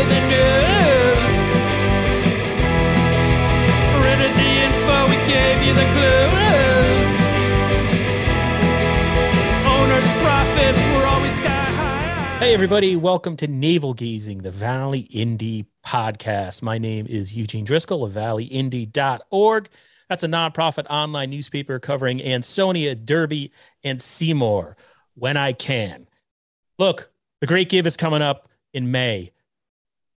you the news. Printed the info, we gave you the clues. Owners' profits were always sky high. Hey everybody, welcome to Naval Gazing, the Valley Indy podcast. My name is Eugene Driscoll of valleyindy.org. That's a nonprofit online newspaper covering Ansonia, Derby, and Seymour when I can. Look, the Great Give is coming up in May.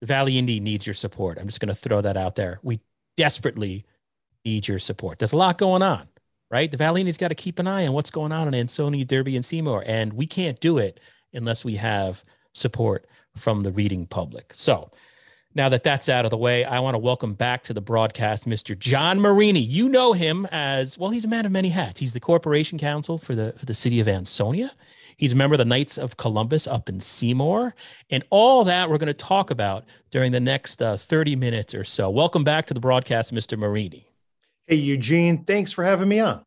The Valley Indy needs your support. I'm just going to throw that out there. We desperately need your support. There's a lot going on, right? The Valley Indy's got to keep an eye on what's going on in Ansonia, Derby, and Seymour, and we can't do it unless we have support from the reading public. So now that that's out of the way, I want to welcome back to the broadcast Mr. John Marini. You know him as, well, he's a man of many hats. He's the Corporation Counsel for the city of Ansonia. He's a member of the Knights of Columbus up in Seymour. And all that we're going to talk about during the next 30 minutes or so. Welcome back to the broadcast, Mr. Marini. Hey, Eugene. Thanks for having me on.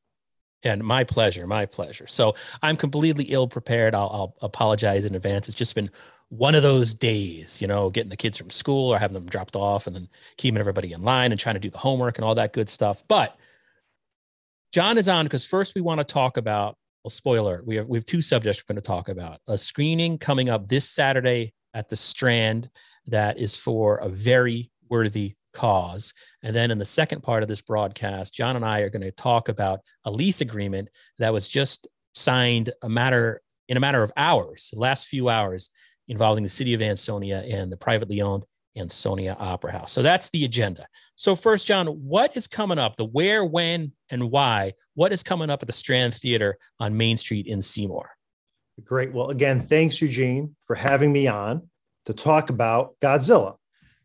And my pleasure, my pleasure. So I'm completely ill-prepared. I'll apologize in advance. It's just been one of those days, you know, getting the kids from school or having them dropped off and then keeping everybody in line and trying to do the homework and all that good stuff. But John is on because first we want to talk about, well, spoiler, we have two subjects we're going to talk about. A screening coming up this Saturday at the Strand that is for a very worthy cause. And then in the second part of this broadcast, John and I are going to talk about a lease agreement that was just signed in a matter of hours, the last few hours, involving the city of Ansonia and the privately owned Ansonia Opera House. So that's the agenda. So first, John, what is coming up? The where, when, and why? What is coming up at the Strand Theater on Main Street in Seymour? Great. Well, again, thanks, Eugene, for having me on to talk about Godzilla.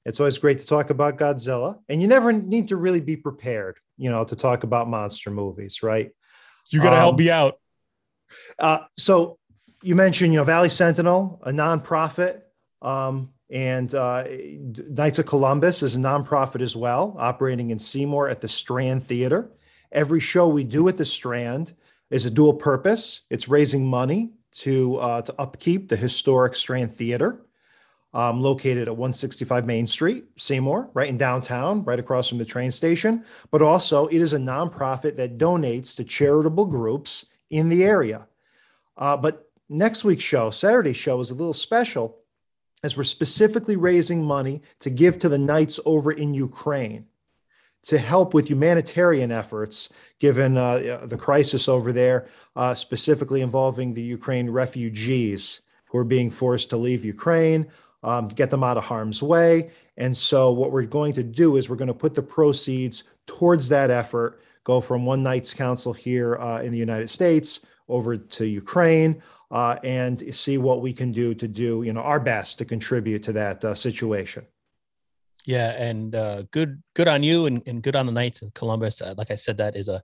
It's always great to talk about Godzilla, and you never need to really be prepared, you know, to talk about monster movies, right? You got to help me out. So you mentioned, you know, Valley Sentinel, a nonprofit, and Knights of Columbus is a nonprofit as well, operating in Seymour at the Strand Theater. Every show we do at the Strand is a dual purpose. It's raising money to upkeep the historic Strand Theater, located at 165 Main Street, Seymour, right in downtown, right across from the train station. But also it is a nonprofit that donates to charitable groups in the area. But next week's show, Saturday's show, is a little special as we're specifically raising money to give to the Knights over in Ukraine to help with humanitarian efforts, given the crisis over there, specifically involving the Ukraine refugees who are being forced to leave Ukraine, get them out of harm's way. And so what we're going to do is we're going to put the proceeds towards that effort, go from one Knights Council here in the United States over to Ukraine, and see what we can do to do, you know, our best to contribute to that situation. Yeah, and good on you and good on the Knights of Columbus. Like I said, that is a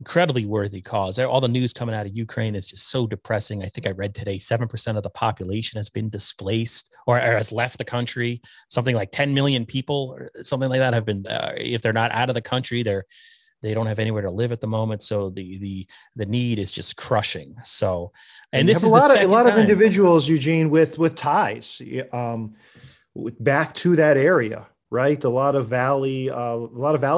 incredibly worthy cause. All the news coming out of Ukraine is just so depressing. I think I read today 7% of the population has been displaced or has left the country. Something like 10 million people or something like that have been, if they're not out of the country, they don't have anywhere to live at the moment. So the need is just crushing. So, and this is a lot of individuals, Eugene, with ties back to that area. Right. A lot of Valley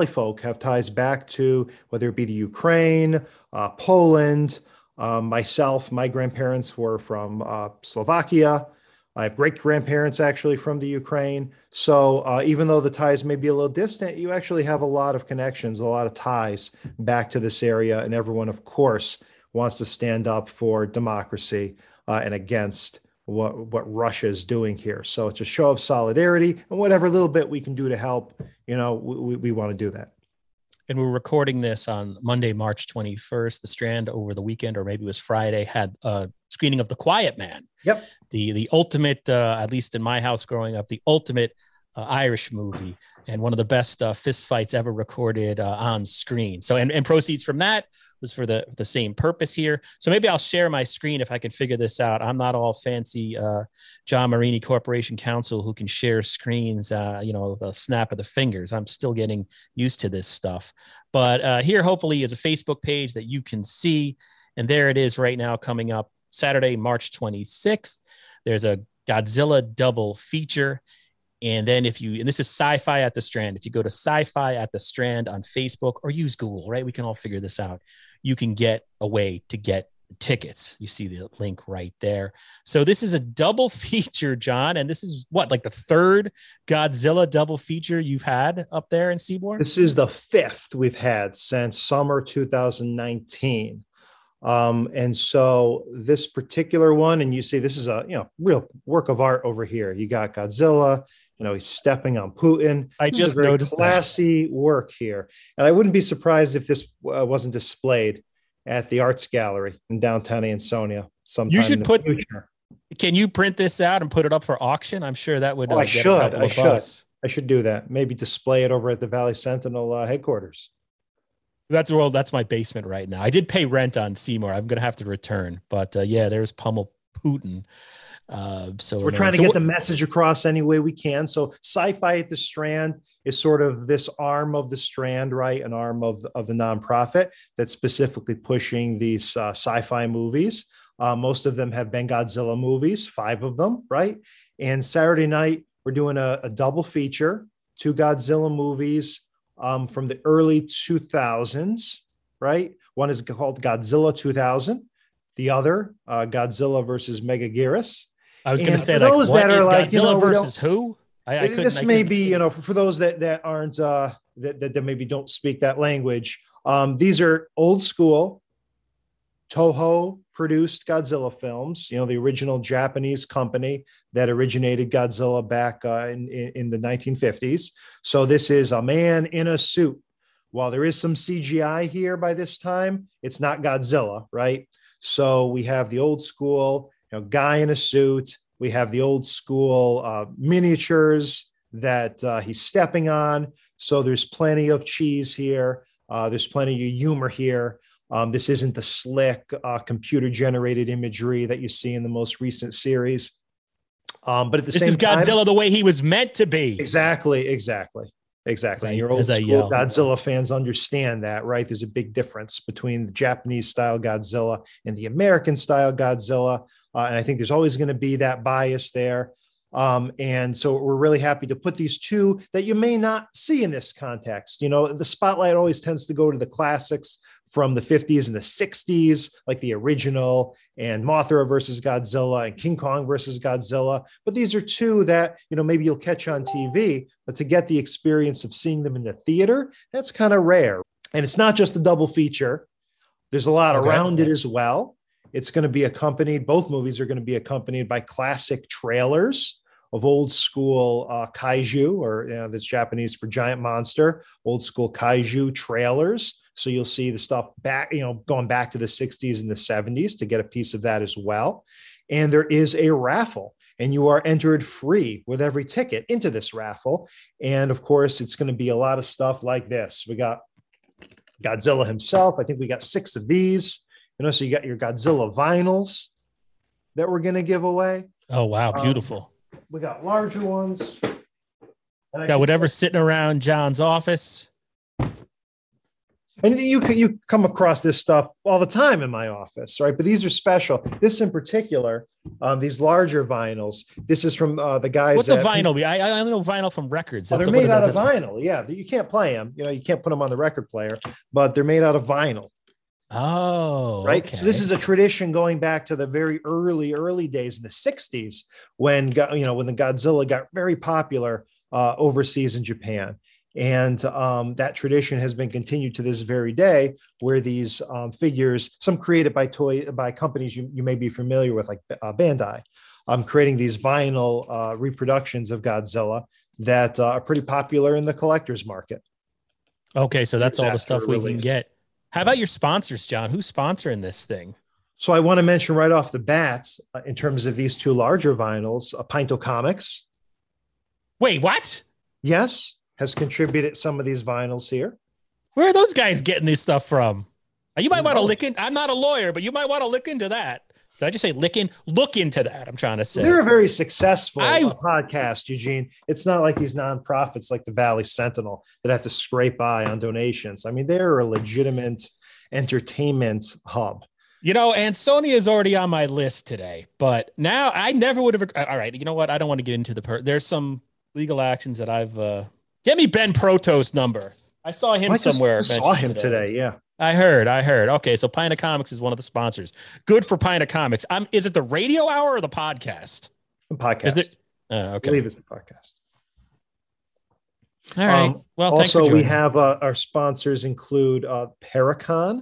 folk have ties back to whether it be the Ukraine, Poland. Myself, my grandparents were from Slovakia. I have great grandparents actually from the Ukraine. So even though the ties may be a little distant, you actually have a lot of connections, a lot of ties back to this area. And everyone, of course, wants to stand up for democracy and against what Russia is doing here. So it's a show of solidarity, and whatever little bit we can do to help, you know, we want to do that. And we're recording this on Monday, March 21st, the Strand over the weekend, or maybe it was Friday, had a screening of The Quiet Man. Yep. The ultimate, at least in my house growing up, the ultimate Irish movie, and one of the best fistfights ever recorded on screen. So, and proceeds from that was for the same purpose here. So maybe I'll share my screen if I can figure this out. I'm not all fancy John Marini Corporation Counsel who can share screens, you know, the snap of the fingers. I'm still getting used to this stuff. But here, hopefully, is a Facebook page that you can see. And there it is right now, coming up Saturday, March 26th. There's a Godzilla double feature. And then if you, and this is Sci-Fi at the Strand, if you go to Sci-Fi at the Strand on Facebook or use Google, right? We can all figure this out. You can get a way to get tickets. You see the link right there. So this is a double feature, John. And this is what, like the third Godzilla double feature you've had up there in Seymour? This is the fifth we've had since summer 2019. And so this particular one, and you see, this is a, you know, real work of art over here. You got Godzilla, you know, he's stepping on Putin. I just noticed classy that. Work here. And I wouldn't be surprised if this wasn't displayed at the Arts Gallery in downtown Ansonia sometime you should in the put, future. Can you print this out and put it up for auction? I'm sure that would, I should do that. Maybe display it over at the Valley Sentinel headquarters. That's well. That's my basement right now. I did pay rent on Seymour. I'm going to have to return, but yeah, there's Pummel Putin. So we're trying to get the message across any way we can. So Sci-Fi at the Strand is sort of this arm of the Strand, right? An arm of the nonprofit that's specifically pushing these sci-fi movies. Most of them have been Godzilla movies, 5 of them, right? And Saturday night, we're doing a double feature, 2 Godzilla movies from the early 2000s, right? One is called Godzilla 2000, the other Godzilla versus Megaguirus. I was going to say, like, those that are like, Godzilla versus who? I this may be, you know, for those that aren't, that maybe don't speak that language. These are old school Toho produced Godzilla films, you know, the original Japanese company that originated Godzilla back in the 1950s. So this is a man in a suit. While there is some CGI here by this time, it's not Godzilla, right? So we have the old school, you know, guy in a suit. We have the old school miniatures that he's stepping on. So there's plenty of cheese here. There's plenty of humor here. This isn't the slick computer-generated imagery that you see in the most recent series. But at the same time, this is Godzilla the way he was meant to be. Exactly. Your old school Godzilla fans understand that, right? There's a big difference between the Japanese-style Godzilla and the American-style Godzilla. And I think there's always going to be that bias there. And so we're really happy to put these 2 that you may not see in this context. You know, the spotlight always tends to go to the classics from the 50s and the 60s, like the original and Mothra versus Godzilla and King Kong versus Godzilla. But these are 2 that, you know, maybe you'll catch on TV, but to get the experience of seeing them in the theater, that's kind of rare. And it's not just the double feature. There's a lot around it as well. It's going to be accompanied, both movies are going to be accompanied by classic trailers of old school kaiju, or, you know, that's Japanese for giant monster, old school kaiju trailers. So you'll see the stuff back, you know, going back to the 60s and the 70s to get a piece of that as well. And there is a raffle, and you are entered free with every ticket into this raffle. And of course, it's going to be a lot of stuff like this. We got Godzilla himself. I think we got 6 of these. You know, so you got your Godzilla vinyls that we're going to give away. Oh, wow. Beautiful. We got larger ones. And got whatever's sitting around John's office. And you come across this stuff all the time in my office, right? But these are special. This in particular, these larger vinyls. This is from the guys. What's a vinyl? I don't know vinyl from records. They're made out of vinyl. Yeah, you can't play them. You know, you can't put them on the record player, but they're made out of vinyl. Oh, right. Okay. So this is a tradition going back to the very early days in the 60s when, you know, when the Godzilla got very popular overseas in Japan. And that tradition has been continued to this very day, where these figures, some created by companies you may be familiar with, like Bandai, creating these vinyl reproductions of Godzilla that are pretty popular in the collector's market. Okay, so that's all the stuff we can get. How about your sponsors, John? Who's sponsoring this thing? So I want to mention right off the bat, in terms of these 2 larger vinyls, Pinto Comics. Wait, what? Yes. Has contributed some of these vinyls here. Where are those guys getting this stuff from? You might want to look in. I'm not a lawyer, but you might want to look into that. Did I just say lick in? Look into that, I'm trying to say. They're a very successful podcast, Eugene. It's not like these nonprofits like the Valley Sentinel that have to scrape by on donations. I mean, they're a legitimate entertainment hub. You know, Ansonia is already on my list today, but now I never would have. All right, you know what? I don't want to get into there's some legal actions that I've get me Ben Proto's number. I saw him somewhere. I saw him today. Yeah. I heard. Okay, so Pinto Comics is one of the sponsors. Good for Pinto Comics. Is it the radio hour or the podcast? The podcast. Okay. I believe it's the podcast. All right. Well, thanks for joining. Also, we have our sponsors include Paracon.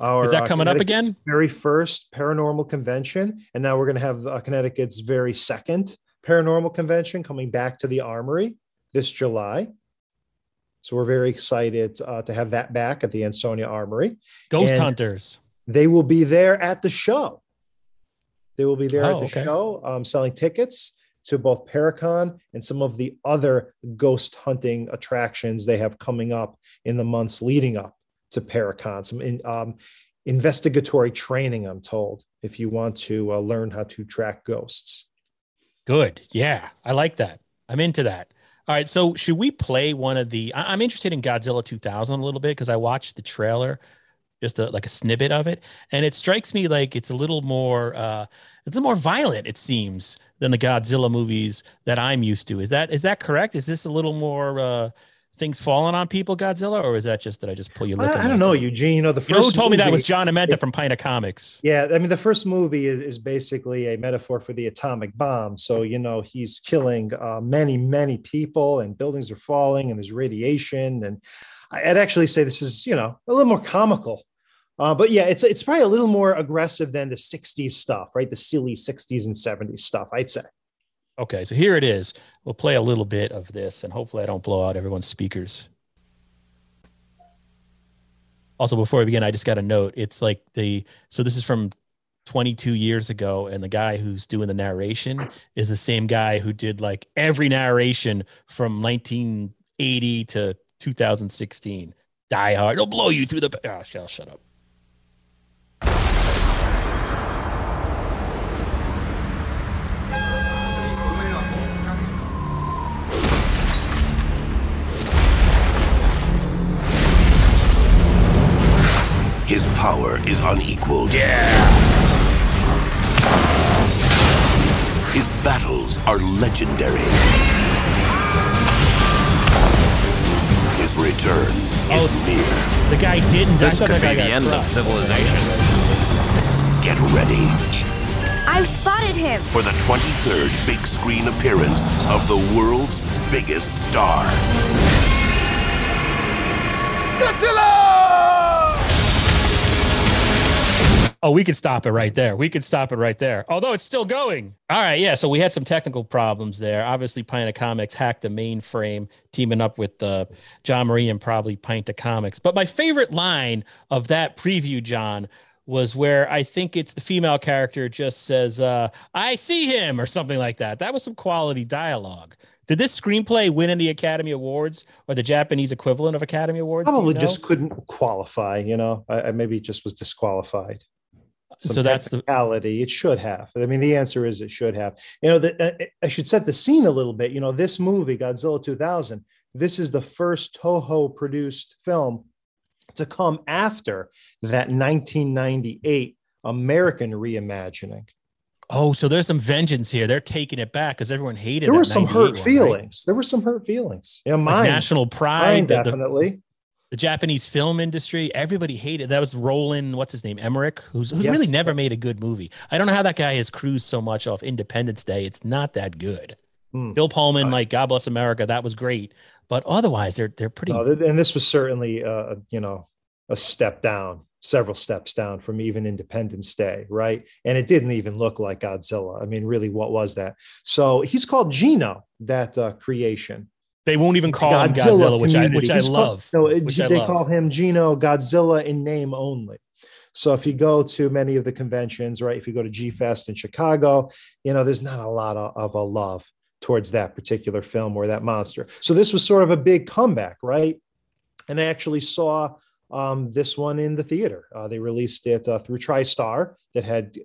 Is that coming up again? Very first paranormal convention, and now we're going to have Connecticut's very second paranormal convention coming back to the Armory this July. So we're very excited to have that back at the Ansonia Armory. Ghost Hunters. They will be there at the show. They will be there at the show selling tickets to both Paracon and some of the other ghost hunting attractions they have coming up in the months leading up to Paracon. Some investigatory training, I'm told, if you want to learn how to track ghosts. Good. Yeah, I like that. I'm into that. All right, so should we play one of the... I'm interested in Godzilla 2000 a little bit because I watched the trailer, just a snippet of it, and it strikes me like it's a little more... it's a more violent, it seems, than the Godzilla movies that I'm used to. Is that correct? Is this a little more things falling on people, Godzilla, or is that just that I just pull you? I don't know, Eugene. Who told me that was John Amenta from Pinto Comics. Yeah, I mean, the first movie is basically a metaphor for the atomic bomb. So he's killing many people, and buildings are falling, and there's radiation, and I'd actually say this is a little more comical. But yeah, it's probably a little more aggressive than the 60s stuff, right? The silly 60s and 70s stuff, I'd say. Okay, so here it is. We'll play a little bit of this, and hopefully I don't blow out everyone's speakers. Also, before we begin, I just got a note. It's like so this is from 22 years ago, and the guy who's doing the narration is the same guy who did like every narration from 1980 to 2016. Die Hard. It'll blow you through the... shut up. His power is unequaled. Yeah! His battles are legendary. His return is near. The guy didn't. This could be the end of civilization. Get ready. I've spotted him. For the 23rd big screen appearance of the world's biggest star. Godzilla! Oh, we could stop it right there. Although it's still going. All right, yeah. So we had some technical problems there. Obviously, Pinto Comics hacked the mainframe, teaming up with John Marini and probably Pinto Comics. But my favorite line of that preview, John, was where I think it's the female character just says, "I see him," or something like that. That was some quality dialogue. Did this screenplay win any Academy Awards or the Japanese equivalent of Academy Awards? Probably just couldn't qualify. I maybe just was disqualified. So that's the reality. It should have. I mean, the answer is it should have. I should set the scene a little bit. This movie, Godzilla 2000, this is the first Toho produced film to come after that 1998 American reimagining. Oh, so there's some vengeance here. They're taking it back because everyone hated it. There were some hurt feelings. Yeah, mine. Like national pride. Mine, definitely. The Japanese film industry, everybody hated. That was Roland, what's his name, Emmerich, who's really never made a good movie. I don't know how that guy has cruised so much off Independence Day. It's not that good. Bill Pullman, like God Bless America, that was great. But otherwise, they're pretty. And this was certainly, a step down, several steps down from even Independence Day, right? And it didn't even look like Godzilla. I mean, really, what was that? So he's called Gino, that creation. They won't even call him Godzilla, which I love. They call him Gino Godzilla in name only. So if you go to many of the conventions, right, if you go to G-Fest in Chicago, there's not a lot of a love towards that particular film or that monster. So this was sort of a big comeback, right? And I actually saw this one in the theater. They released it through TriStar that had,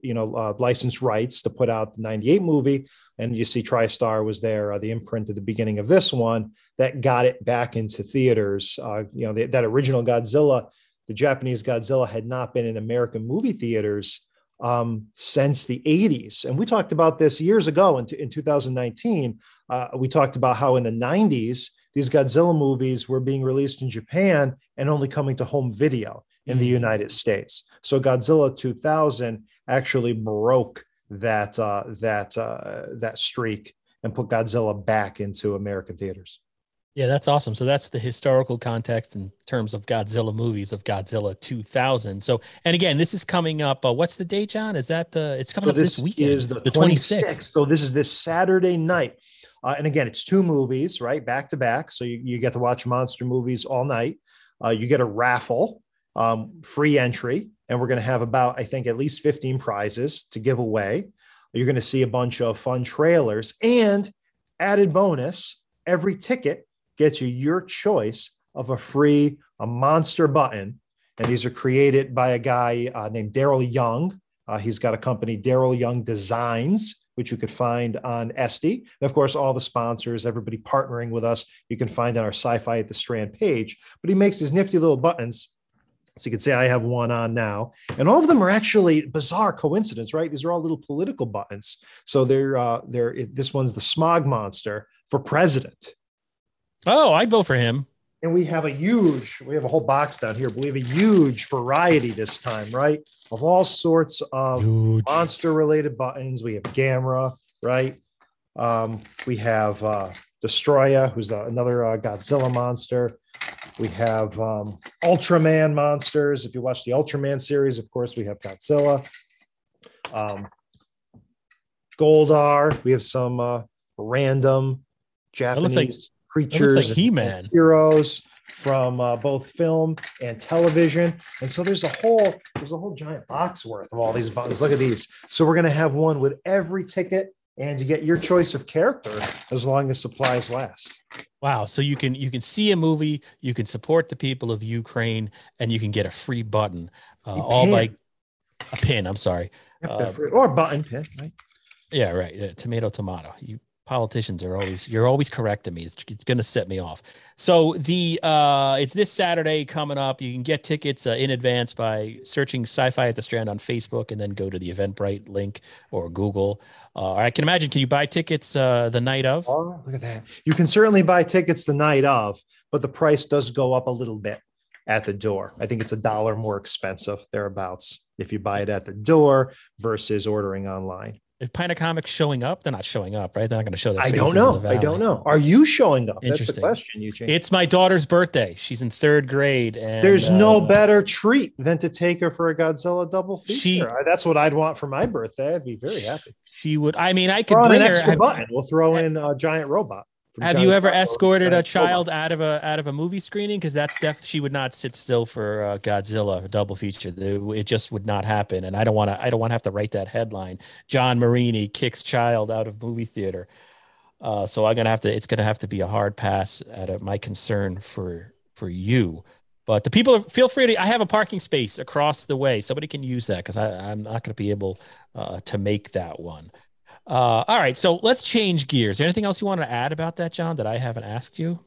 licensed rights to put out the 98 movie. And you see TriStar was there, the imprint at the beginning of this one that got it back into theaters. That original Godzilla, the Japanese Godzilla, had not been in American movie theaters since the 80s. And we talked about this years ago in 2019. We talked about how in the 90s, these Godzilla movies were being released in Japan and only coming to home video in the United States. So Godzilla 2000 actually broke that that streak and put Godzilla back into American theaters. Yeah, that's awesome. So that's the historical context in terms of Godzilla movies of Godzilla 2000. So, and again, this is coming up. What's the date, John? Is that it's coming up this weekend? Is the 26th. So this is this Saturday night. And again, it's two movies, right? Back to back. So you get to watch monster movies all night. You get a raffle, free entry. And we're going to have about, I think, at least 15 prizes to give away. You're going to see a bunch of fun trailers, and added bonus, every ticket gets you your choice of a monster button. And these are created by a guy named Daryl Young. He's got a company, Daryl Young Designs, which you could find on Esty. And of course, all the sponsors, everybody partnering with us, you can find on our Sci-Fi at the Strand page. But he makes these nifty little buttons. So you can say I have one on now. And all of them are actually bizarre coincidence, right? These are all little political buttons. So this one's the smog monster for president. Oh, I'd vote for him. And we have a whole box down here, but we have a huge variety this time, right? Of all sorts of monster-related buttons. We have Gamera, right? We have Destroya, who's another Godzilla monster. We have Ultraman monsters. If you watch the Ultraman series, of course, we have Godzilla. Goldar. We have some random Japanese... creatures, like He-Man, heroes from both film and television, and so there's a whole giant box worth of all these buttons. Look at these. So we're going to have one with every ticket, and you get your choice of character as long as supplies last. Wow! So you can see a movie, you can support the people of Ukraine, and you can get a free button, all like a pin. I'm sorry, or a button pin, right? Yeah, right. Tomato, tomato. Politicians are always, you're always correcting me. It's going to set me off. So it's this Saturday coming up. You can get tickets in advance by searching Sci-Fi at the Strand on Facebook and then go to the Eventbrite link or Google. I can imagine, can you buy tickets the night of? Oh, look at that. You can certainly buy tickets the night of, but the price does go up a little bit at the door. I think it's $1 more expensive thereabouts if you buy it at the door versus ordering online. Is Pinto Comics showing up? They're not showing up, right? They're not going to show their faces. I don't know. Are you showing up? That's the question, Eugene. It's my daughter's birthday. She's in third grade. And there's no better treat than to take her for a Godzilla double feature. That's what I'd want for my birthday. I'd be very happy. She would. I mean, I could bring an extra button. We'll throw in a giant robot. Have you ever escorted a child out of a movie screening? Because that's she would not sit still for Godzilla double feature. It just would not happen, and I don't want to have to write that headline. John Marini kicks child out of movie theater. So it's gonna have to be a hard pass out of my concern for you. But the people feel free to. I have a parking space across the way. Somebody can use that because I'm not gonna be able to make that one. All right, so let's change gears. Anything else you want to add about that, John, that I haven't asked you?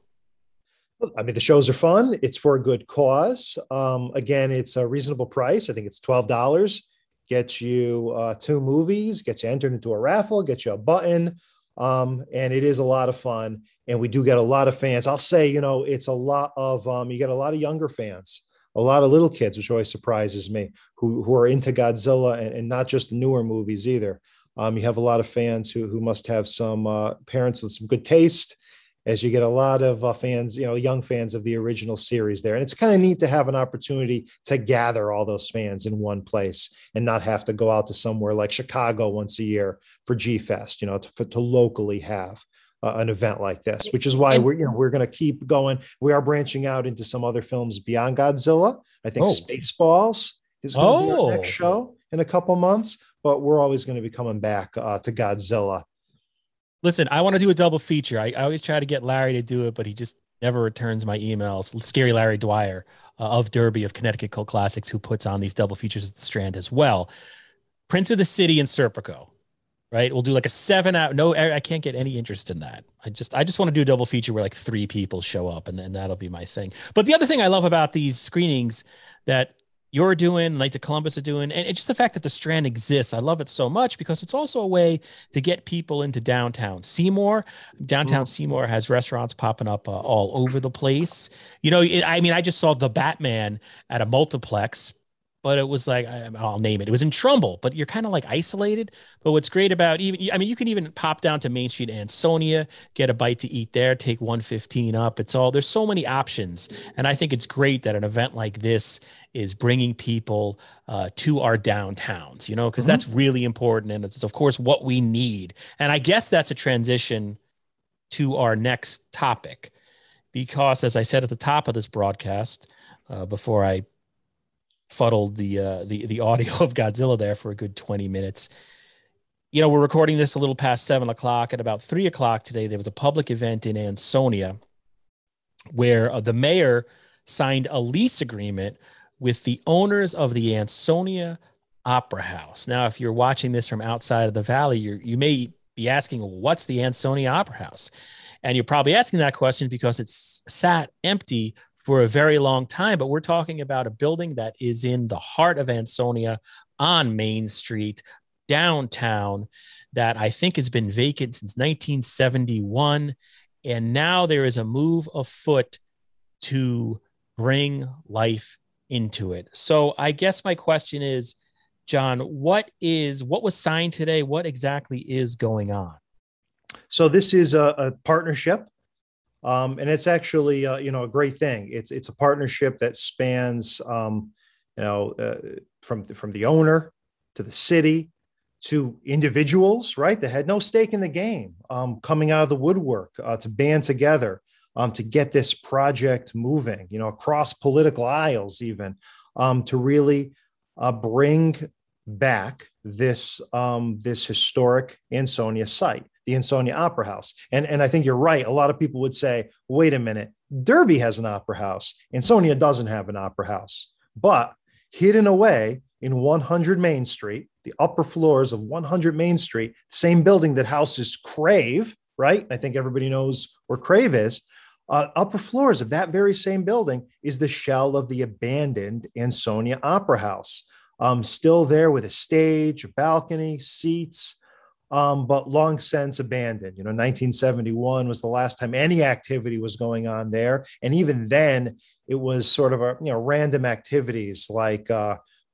Well, I mean, the shows are fun. It's for a good cause. Again, it's a reasonable price. I think it's $12. Gets you two movies, gets you entered into a raffle, gets you a button, and it is a lot of fun. And we do get a lot of fans. I'll say, it's a lot of you get a lot of younger fans. A lot of little kids, which always surprises me, who are into Godzilla and not just the newer movies either. You have a lot of fans who must have some parents with some good taste, as you get a lot of fans, young fans of the original series there. And it's kind of neat to have an opportunity to gather all those fans in one place and not have to go out to somewhere like Chicago once a year for G-Fest, to locally have an event like this, which is why we're going to keep going. We are branching out into some other films beyond Godzilla. I think Spaceballs is going to be our next show in a couple months. But we're always going to be coming back to Godzilla. Listen, I want to do a double feature. I always try to get Larry to do it, but he just never returns my emails. Scary Larry Dwyer of Derby, of Connecticut Cult Classics, who puts on these double features at the Strand as well. Prince of the City and Serpico, right? We'll do like a 7-hour. No, I can't get any interest in that. I just want to do a double feature where like three people show up, and that'll be my thing. But the other thing I love about these screenings that you're doing, Knights of Columbus are doing, and just the fact that the Strand exists, I love it so much because it's also a way to get people into downtown Seymour. Downtown Seymour has restaurants popping up all over the place. You know, I just saw The Batman at a multiplex, but it was like, I'll name it. It was in Trumbull, but you're kind of like isolated. But what's great about you can even pop down to Main Street, Ansonia, get a bite to eat there, take 115 up. There's so many options. And I think it's great that an event like this is bringing people to our downtowns, because that's really important. And it's, of course, what we need. And I guess that's a transition to our next topic, because as I said at the top of this broadcast, before I fuddled the audio of Godzilla there for a good 20 minutes. We're recording this a little past 7 o'clock. At about 3 o'clock today, there was a public event in Ansonia where the mayor signed a lease agreement with the owners of the Ansonia Opera House. Now, if you're watching this from outside of the valley, you may be asking, what's the Ansonia Opera House? And you're probably asking that question because it's sat empty for a very long time, but we're talking about a building that is in the heart of Ansonia on Main Street, downtown, that I think has been vacant since 1971. And now there is a move afoot to bring life into it. So I guess my question is, John, what was signed today? What exactly is going on? So this is a partnership. And it's actually, a great thing. It's a partnership that spans, from the owner to the city to individuals, right? That had no stake in the game, coming out of the woodwork to band together to get this project moving, across political aisles even, to really bring back this historic Ansonia site. The Ansonia Opera House. And I think you're right. A lot of people would say, wait a minute, Derby has an opera house. Ansonia doesn't have an opera house. But hidden away in 100 Main Street, the upper floors of 100 Main Street, same building that houses Crave, right? I think everybody knows where Crave is. Upper floors of that very same building is the shell of the abandoned Ansonia Opera House. Still there with a stage, a balcony, seats, but long since abandoned. 1971 was the last time any activity was going on there. And even then it was sort of random activities like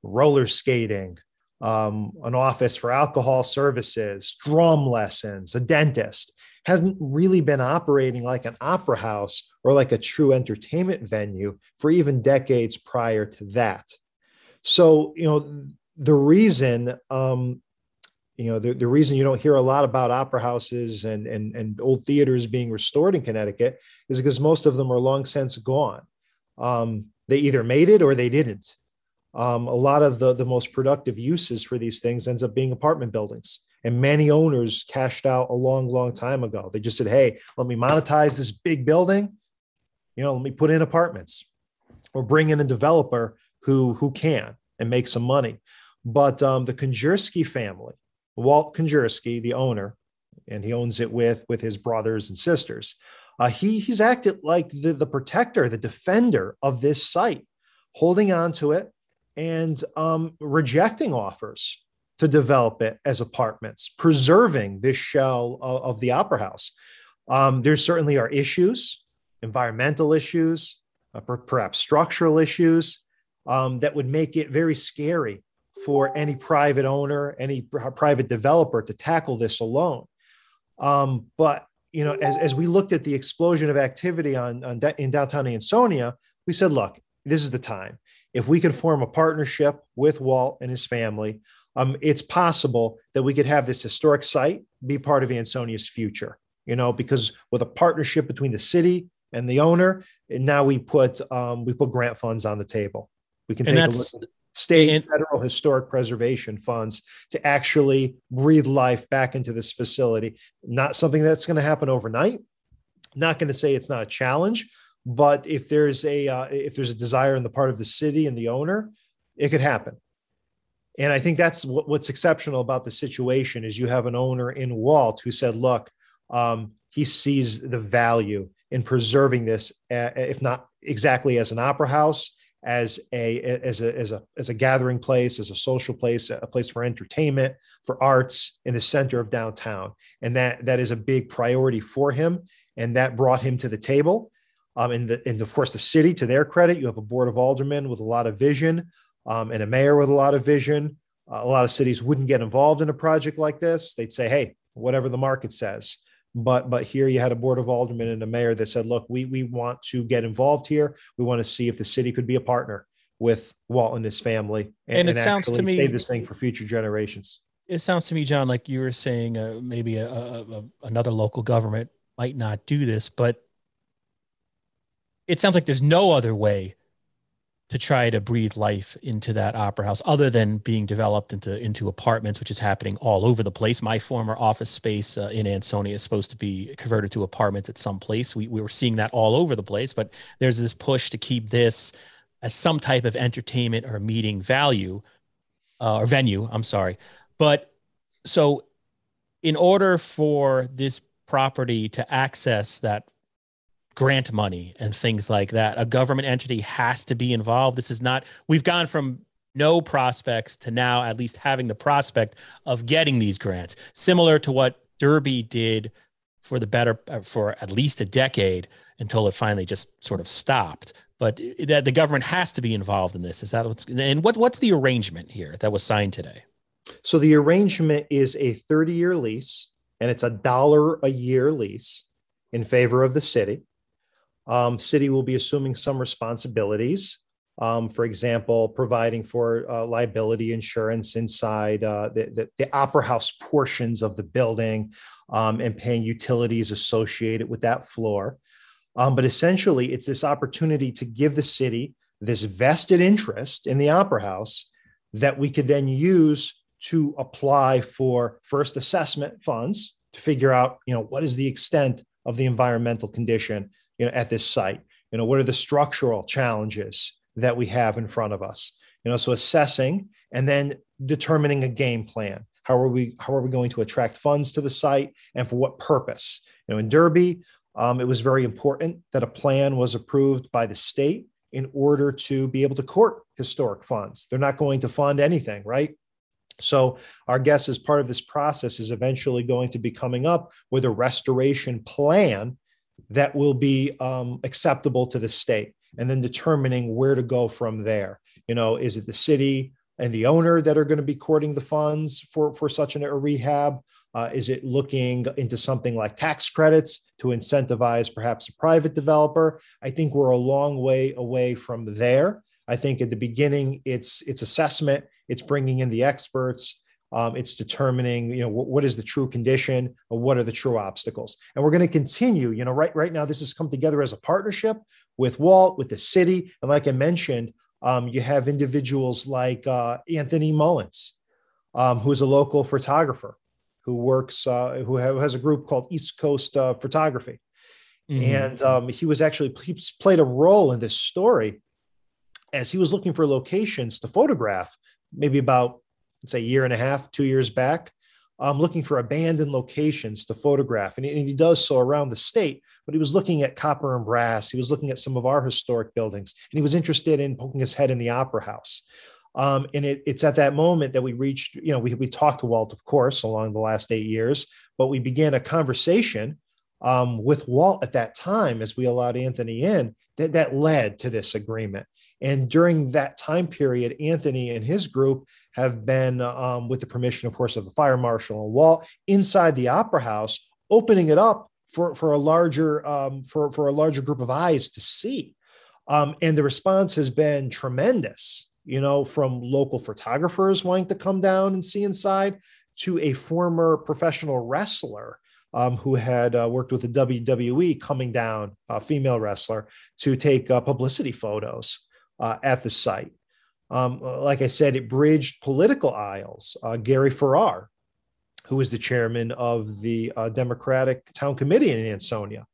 roller skating, an office for alcohol services, drum lessons, a dentist. Hasn't really been operating like an opera house or like a true entertainment venue for even decades prior to that. So, the reason, the reason you don't hear a lot about opera houses and old theaters being restored in Connecticut is because most of them are long since gone. They either made it or they didn't. A lot of the most productive uses for these things ends up being apartment buildings. And many owners cashed out a long, long time ago. They just said, hey, let me monetize this big building. Let me put in apartments or bring in a developer who can and make some money. But the Kanjorski family, Walt Kanjorski, the owner, and he owns it with his brothers and sisters. He's acted like the protector, the defender of this site, holding on to it and rejecting offers to develop it as apartments, preserving this shell of the opera house. There certainly are issues, environmental issues, perhaps structural issues that would make it very scary for any private owner, any private developer to tackle this alone. But, as we looked at the explosion of activity in downtown Ansonia, we said, look, this is the time. If we can form a partnership with Walt and his family, it's possible that we could have this historic site be part of Ansonia's future, because with a partnership between the city and the owner, and now we put grant funds on the table. We can take a look at state and federal historic preservation funds to actually breathe life back into this facility. Not something that's going to happen overnight. Not going to say it's not a challenge, but if there's a desire on the part of the city and the owner, it could happen. And I think that's what's exceptional about the situation is you have an owner in Walt who said, look, he sees the value in preserving this, if not exactly as an opera house, as a gathering place, as a social place, a place for entertainment, for arts in the center of downtown. And that is a big priority for him. And that brought him to the table. And of course, the city, to their credit, you have a board of aldermen with a lot of vision, and a mayor with a lot of vision. A lot of cities wouldn't get involved in a project like this. They'd say, hey, whatever the market says. But here you had a board of aldermen and a mayor that said, look, we want to get involved here. We want to see if the city could be a partner with Walt and his family and sounds to me, save this thing for future generations. It sounds to me, John, like you were saying, maybe another local government might not do this, but it sounds like there's no other way to try to breathe life into that opera house other than being developed into apartments, which is happening all over the place. My former office space in Ansonia is supposed to be converted to apartments at some place. We were seeing that all over the place, but there's this push to keep this as some type of entertainment or meeting value or venue. I'm sorry. But so in order for this property to access that grant money and things like that, a government entity has to be involved. This is not, we've gone from no prospects to now at least having the prospect of getting these grants, similar to what Derby did for at least a decade until it finally just sort of stopped. But that the government has to be involved in this. Is that what's the arrangement here that was signed today? So the arrangement is a 30-year lease, and it's $1 a year lease in favor of the city. City will be assuming some responsibilities, for example, providing for liability insurance inside the opera house portions of the building, and paying utilities associated with that floor. But essentially, it's this opportunity to give the city this vested interest in the opera house that we could then use to apply for first assessment funds to figure out, what is the extent of the environmental condition at this site, what are the structural challenges that we have in front of us, so assessing and then determining a game plan. How are we going to attract funds to the site and for what purpose? In Derby, it was very important that a plan was approved by the state in order to be able to court historic funds. They're not going to fund anything, right? So our guess is part of this process is eventually going to be coming up with a restoration plan that will be acceptable to the state, and then determining where to go from there. Is it the city and the owner that are going to be courting the funds for such a rehab? Is it looking into something like tax credits to incentivize perhaps a private developer? I think we're a long way away from there. I think at the beginning, it's assessment, it's bringing in the experts, it's determining, what is the true condition, or what are the true obstacles. And we're going to continue, right now, this has come together as a partnership with Walt, with the city. And like I mentioned, you have individuals like Anthony Mullins, who's a local photographer who works, who has a group called East Coast Photography. Mm-hmm. And he played a role in this story as he was looking for locations to photograph, maybe about, let's say, a year and a half, 2 years back, looking for abandoned locations to photograph. And he does so around the state, but he was looking at copper and brass. He was looking at some of our historic buildings, and he was interested in poking his head in the opera house. And it's at that moment that we reached, we talked to Walt, of course, along the last 8 years, but we began a conversation with Walt at that time, as we allowed Anthony in, that led to this agreement. And during that time period, Anthony and his group have been, with the permission, of course, of the fire marshal and Walt, inside the opera house, opening it up for a larger group of eyes to see. And the response has been tremendous, from local photographers wanting to come down and see inside, to a former professional wrestler who had worked with the WWE, coming down, a female wrestler, to take publicity photos at the site. Like I said, it bridged political aisles. Gary Farrar, who was the chairman of the Democratic Town Committee in Ansonia.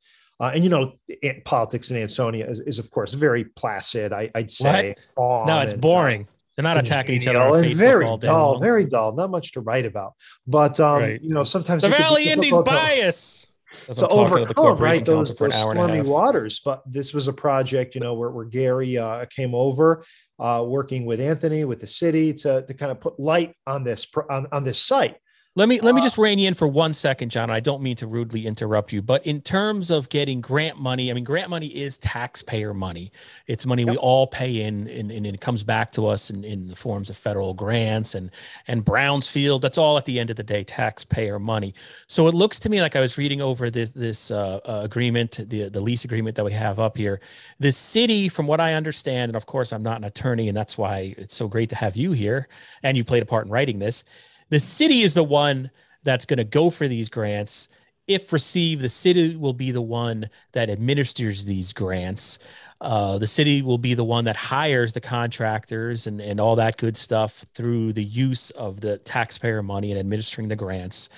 Politics in Ansonia is of course, very placid, I'd say. What? No, it's boring. They're not attacking each other on Facebook all day. Very dull, not much to write about. But, right. Sometimes the Valley Indy's bias. So overall, right, those stormy waters. But this was a project, you know, where Gary came over, working with Anthony, with the city to kind of put light on this on this site. Let me just rein you in for 1 second, John. I don't mean to rudely interrupt you, but in terms of getting grant money, I mean, grant money is taxpayer money. It's money we all pay in, and it comes back to us in the forms of federal grants and Brownsfield. That's all at the end of the day, taxpayer money. So it looks to me like I was reading over this agreement, the lease agreement that we have up here. The city, from what I understand, and of course I'm not an attorney, and that's why it's so great to have you here, and you played a part in writing this. The city is the one that's going to go for these grants. If received, the city will be the one that administers these grants. The city will be the one that hires the contractors and all that good stuff through the use of the taxpayer money and administering the grants.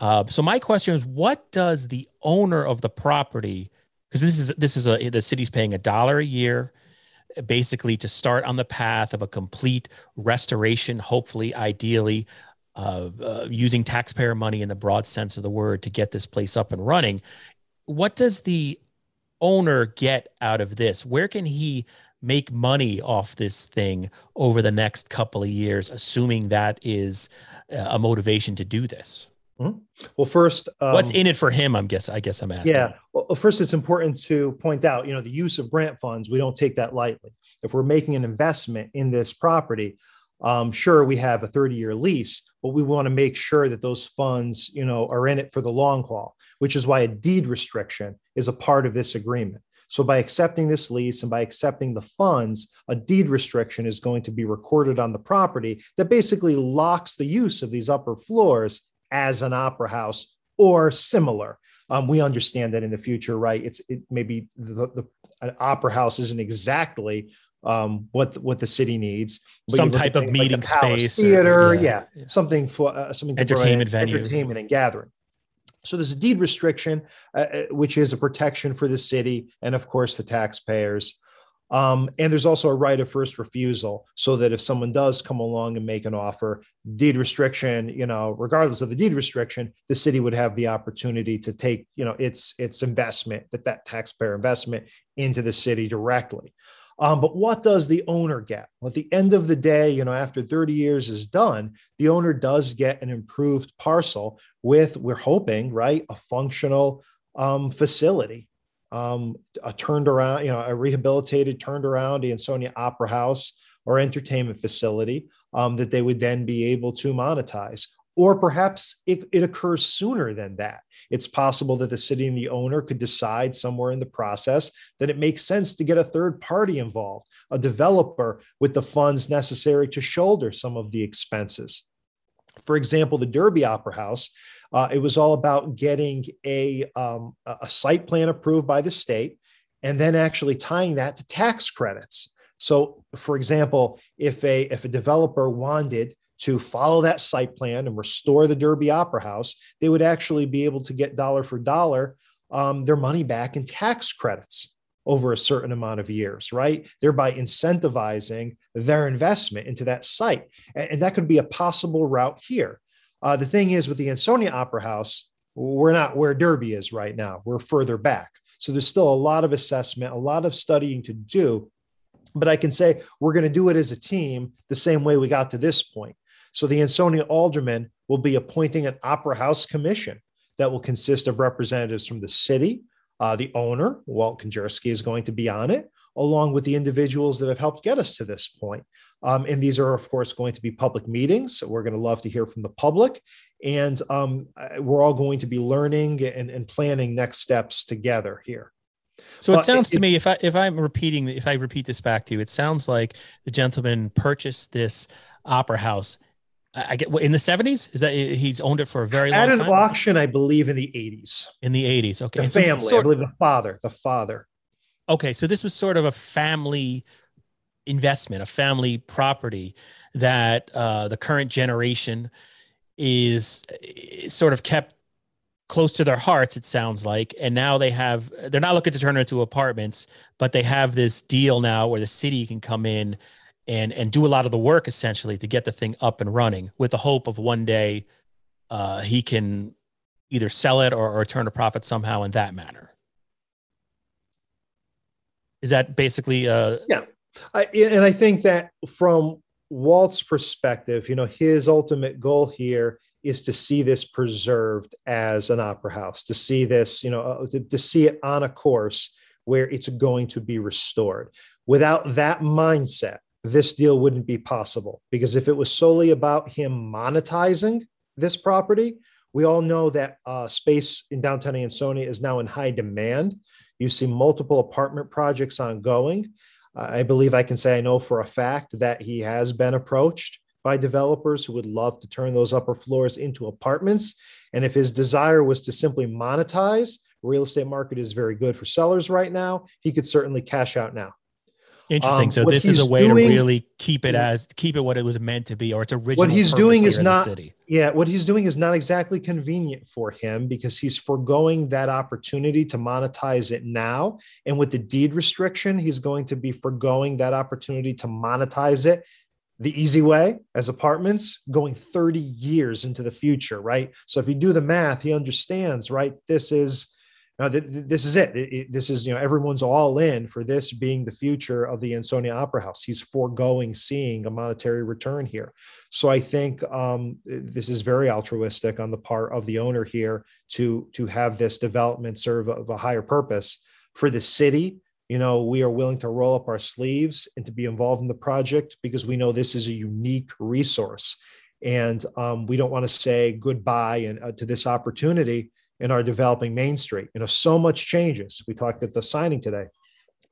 So my question is, what does the owner of the property, because this is the city's paying $1 a year, basically to start on the path of a complete restoration, hopefully, ideally, using taxpayer money in the broad sense of the word to get this place up and running. What does the owner get out of this? Where can he make money off this thing over the next couple of years, assuming that is a motivation to do this? Mm-hmm. Well, first, what's in it for him? I guess I'm asking. Yeah. Well, first, it's important to point out, you know, the use of grant funds, we don't take that lightly. If we're making an investment in this property, sure, we have a 30-year lease, but we want to make sure that those funds, you know, are in it for the long haul, which is why a deed restriction is a part of this agreement. So by accepting this lease and by accepting the funds, a deed restriction is going to be recorded on the property that basically locks the use of these upper floors as an opera house or similar. We understand that in the future, right? It maybe an opera house isn't exactly what the city needs. Some type of meeting space, theater, something for entertainment venue, entertainment and gathering. So there's a deed restriction, which is a protection for the city and of course the taxpayers. And there's also a right of first refusal, so that if someone does come along and make an offer, deed restriction, you know, regardless of the deed restriction, the city would have the opportunity to take, you know, its investment, that taxpayer investment, into the city directly. But what does the owner get? Well, at the end of the day, you know, after 30 years is done, the owner does get an improved parcel with, we're hoping, right, a functional facility. A turned around, you know, a rehabilitated, turned around the Ansonia Opera House or entertainment facility that they would then be able to monetize. Or perhaps it occurs sooner than that. It's possible that the city and the owner could decide somewhere in the process that it makes sense to get a third party involved, a developer with the funds necessary to shoulder some of the expenses. For example, the Derby Opera House, it was all about getting a site plan approved by the state and then actually tying that to tax credits. So, for example, if a developer wanted to follow that site plan and restore the Derby Opera House, they would actually be able to get dollar for dollar their money back in tax credits over a certain amount of years, right? Thereby incentivizing their investment into that site. And that could be a possible route here. The thing is, with the Ansonia Opera House, we're not where Derby is right now. We're further back. So there's still a lot of assessment, a lot of studying to do. But I can say we're going to do it as a team the same way we got to this point. So the Ansonia aldermen will be appointing an opera house commission that will consist of representatives from the city. The owner, Walt Kanjorski, is going to be on it, along with the individuals that have helped get us to this point. And these are, of course, going to be public meetings. So we're going to love to hear from the public. And we're all going to be learning and planning next steps together here. So it sounds to me, if I repeat this back to you, it sounds like the gentleman purchased this opera house, I get, in the 70s? Is that he's owned it for a very long time? At an auction, I believe, in the 80s. In the 80s, okay. The family, I believe the father. Okay, so this was sort of a family investment, a family property that the current generation is sort of kept close to their hearts, it sounds like. And now they're not looking to turn it into apartments, but they have this deal now where the city can come in and do a lot of the work, essentially, to get the thing up and running, with the hope of one day he can either sell it or turn a profit somehow in that manner. Is that basically? Yeah. And I think that from Walt's perspective, you know, his ultimate goal here is to see this preserved as an opera house, to see this, you know, to see it on a course where it's going to be restored. Without that mindset, this deal wouldn't be possible, because if it was solely about him monetizing this property, we all know that space in downtown Ansonia is now in high demand. You see multiple apartment projects ongoing. I believe I can say I know for a fact that he has been approached by developers who would love to turn those upper floors into apartments. And if his desire was to simply monetize, real estate market is very good for sellers right now. He could certainly cash out now. Interesting. So this is a way to really keep it what it was meant to be, or its original purpose. What he's doing is not the city. Yeah, what he's doing is not exactly convenient for him, because he's foregoing that opportunity to monetize it now. And with the deed restriction, he's going to be foregoing that opportunity to monetize it the easy way as apartments going 30 years into the future, right? So if you do the math, he understands, right? This is it. This is, you know, everyone's all in for this being the future of the Ansonia Opera House. He's foregoing seeing a monetary return here. So I think this is very altruistic on the part of the owner here to have this development serve of a higher purpose for the city. You know, we are willing to roll up our sleeves and to be involved in the project, because we know this is a unique resource, and we don't want to say goodbye to this opportunity in our developing Main Street. You know, so much changes. We talked at the signing today.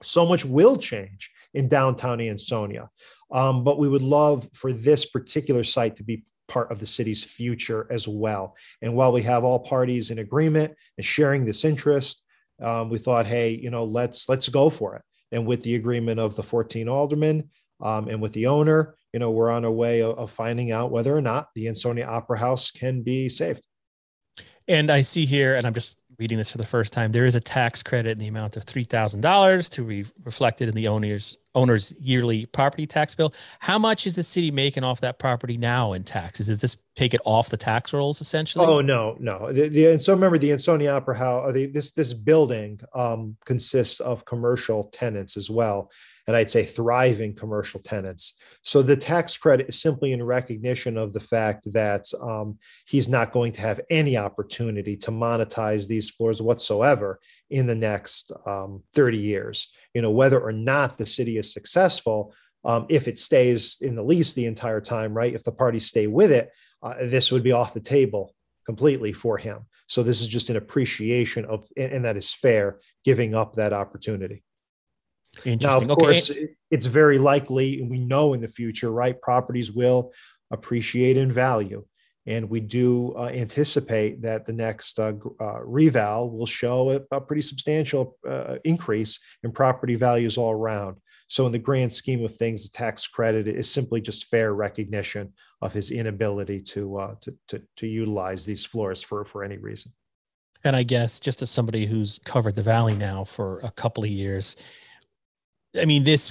So much will change in downtown Ansonia. But we would love for this particular site to be part of the city's future as well. And while we have all parties in agreement and sharing this interest, we thought, hey, you know, let's go for it. And with the agreement of the 14 aldermen and with the owner, you know, we're on our way of finding out whether or not the Ansonia Opera House can be saved. And I see here, and I'm just reading this for the first time, there is a tax credit in the amount of $3,000 to be reflected in the owner's yearly property tax bill. How much is the city making off that property now in taxes? Does this take it off the tax rolls essentially? Oh, no. And so remember, the Ansonia Opera House, this building consists of commercial tenants as well. And I'd say thriving commercial tenants. So the tax credit is simply in recognition of the fact that he's not going to have any opportunity to monetize these floors whatsoever in the next 30 years. You know, whether or not the city is successful, if it stays in the lease the entire time, right? If the parties stay with it, this would be off the table completely for him. So this is just an appreciation of, and that is fair, giving up that opportunity. Now, of course, it's very likely, and we know in the future, right, properties will appreciate in value. And we do anticipate that the next reval will show a pretty substantial increase in property values all around. So in the grand scheme of things, the tax credit is simply just fair recognition of his inability to utilize these floors for any reason. And I guess, just as somebody who's covered the Valley now for a couple of years, I mean, this is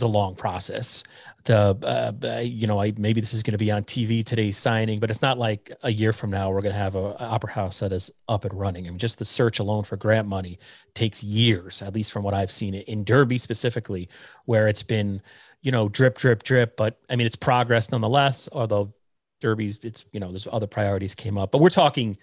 a long process. Maybe this is going to be on TV today's signing, but it's not like a year from now we're going to have an opera house that is up and running. I mean, just the search alone for grant money takes years, at least from what I've seen in Derby specifically, where it's been, you know, drip, drip, drip. But I mean, it's progress nonetheless, although Derby's, it's, you know, there's other priorities came up, but we're talking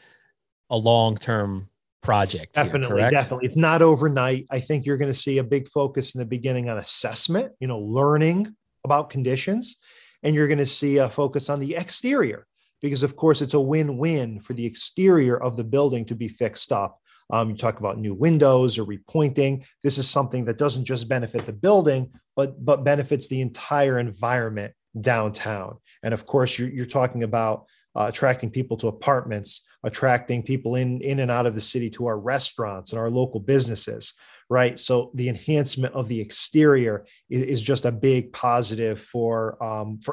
a long-term project. Definitely. It's not overnight. I think you're going to see a big focus in the beginning on assessment, you know, learning about conditions, and you're going to see a focus on the exterior, because of course it's a win-win for the exterior of the building to be fixed up. You talk about new windows or repointing. This is something that doesn't just benefit the building, but benefits the entire environment downtown. And of course you're talking about attracting people to apartments, attracting people in and out of the city to our restaurants and our local businesses, right? So the enhancement of the exterior is just a big positive for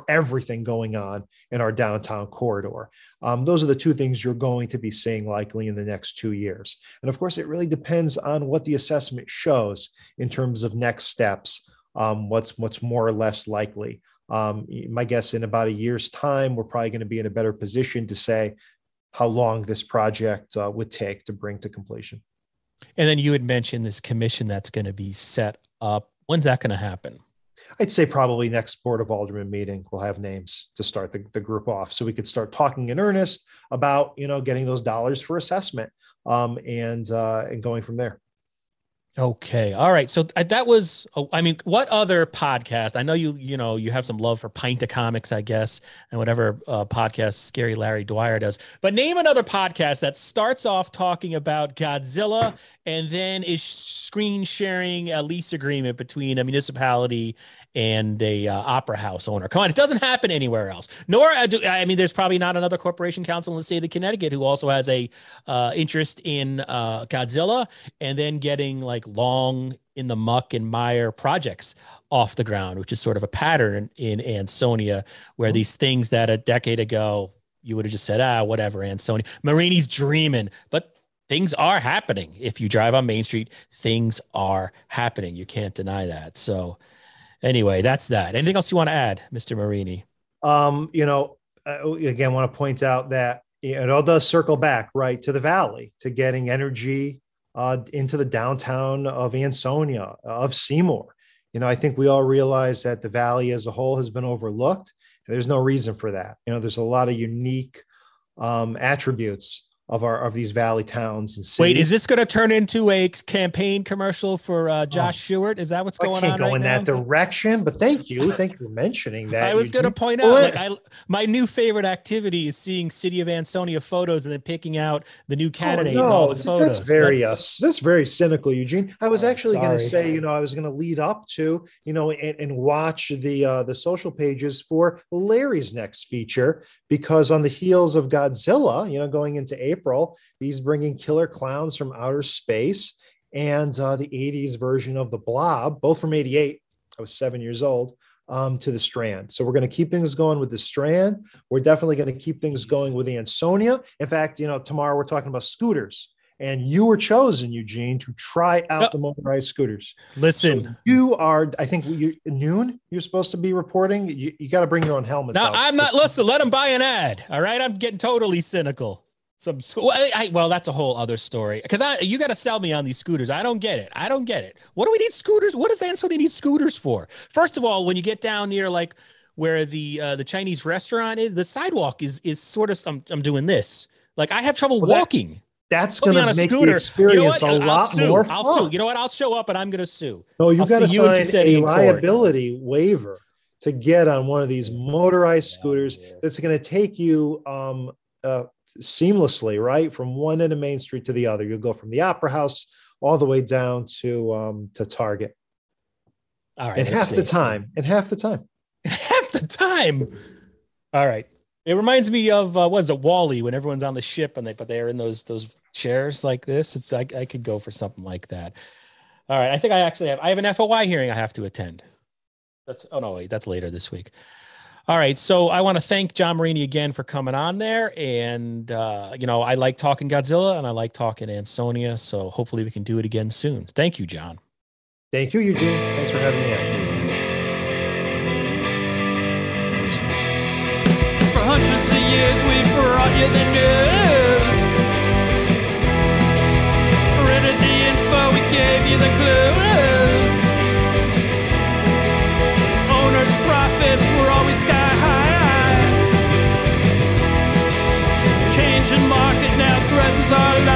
everything going on in our downtown corridor. Those are the two things you're going to be seeing likely in the next 2 years. And of course, it really depends on what the assessment shows in terms of next steps, what's more or less likely. My guess, in about a year's time, we're probably going to be in a better position to say, how long this project would take to bring to completion. And then you had mentioned this commission that's going to be set up. When's that going to happen? I'd say probably next Board of Aldermen meeting, we'll have names to start the group off. So we could start talking in earnest about, you know, getting those dollars for assessment and going from there. Okay. All right. So that was, I mean, what other podcast? I know you have some love for Pinto Comics, I guess, and whatever podcast Scary Larry Dwyer does, but name another podcast that starts off talking about Godzilla and then is screen sharing a lease agreement between a municipality and a opera house owner. Come on. It doesn't happen anywhere else. There's probably not another corporation council in the state of Connecticut who also has a interest in Godzilla and then getting like long in the muck and mire projects off the ground, which is sort of a pattern in Ansonia, where these things that a decade ago you would have just said, whatever, Ansonia, Marini's dreaming, but things are happening. If you drive on Main Street, things are happening. You can't deny that. So anyway, that's that. Anything else you want to add, Mr. Marini? Again, want to point out that it all does circle back, right, to the Valley, to getting energy into the downtown of Ansonia, of Seymour. You know, I think we all realize that the Valley as a whole has been overlooked. There's no reason for that. You know, there's a lot of unique attributes of these Valley towns and cities. Wait, is this going to turn into a campaign commercial for Josh Stewart? Is that what's going on? I can't go in that direction, but thank you. Thank you for mentioning that. I was going to point out, my new favorite activity is seeing City of Ansonia photos and then picking out the new candidate. Oh, no, all the photos. That's very cynical, Eugene. I was actually going to say, I was going to lead up to, and watch the social pages for Larry's next feature, because on the heels of Godzilla, going into April, he's bringing killer clowns from outer space and the 80s version of the Blob, both from 88. I was 7 years old, to the Strand. So we're going to keep things going with the Strand. We're definitely going to keep things going with Ansonia. In fact, tomorrow we're talking about scooters, and you were chosen, Eugene, to try out the motorized scooters. Listen, so you are, I think noon, you're supposed to be reporting. You got to bring your own helmet. No, I'm not. Listen, let them buy an ad. All right. I'm getting totally cynical. Well, that's a whole other story, because you got to sell me on these scooters. I don't get it. What do we need scooters? What does Ansonia need scooters for? First of all, when you get down near like where the Chinese restaurant is, the sidewalk is sort of, I'm doing this. Like, I have trouble walking. That's going to make the experience a lot more fun. I'll sue. You know what? I'll show up and I'm going to sue. No, you got to sign a liability waiver to get on one of these motorized scooters that's going to take you seamlessly, right, from one end of Main Street to the other. You'll go from the Opera House all the way down to Target. All right, in half the time. All right, it reminds me of what is it, WALL-E, when everyone's on the ship and they are in those chairs like this. It's like I could go for something like that. All right, I think I have an FOI hearing I have to attend. That's later this week. All right, so I want to thank John Marini again for coming on there, and I like talking Godzilla and I like talking Ansonia, so hopefully we can do it again soon. Thank you, John. Thank you, Eugene. Thanks for having me on. For hundreds of years we've brought you the news. For any of the info we gave you the clues. Owners, profits, we're always sky high. Changing market now threatens our life.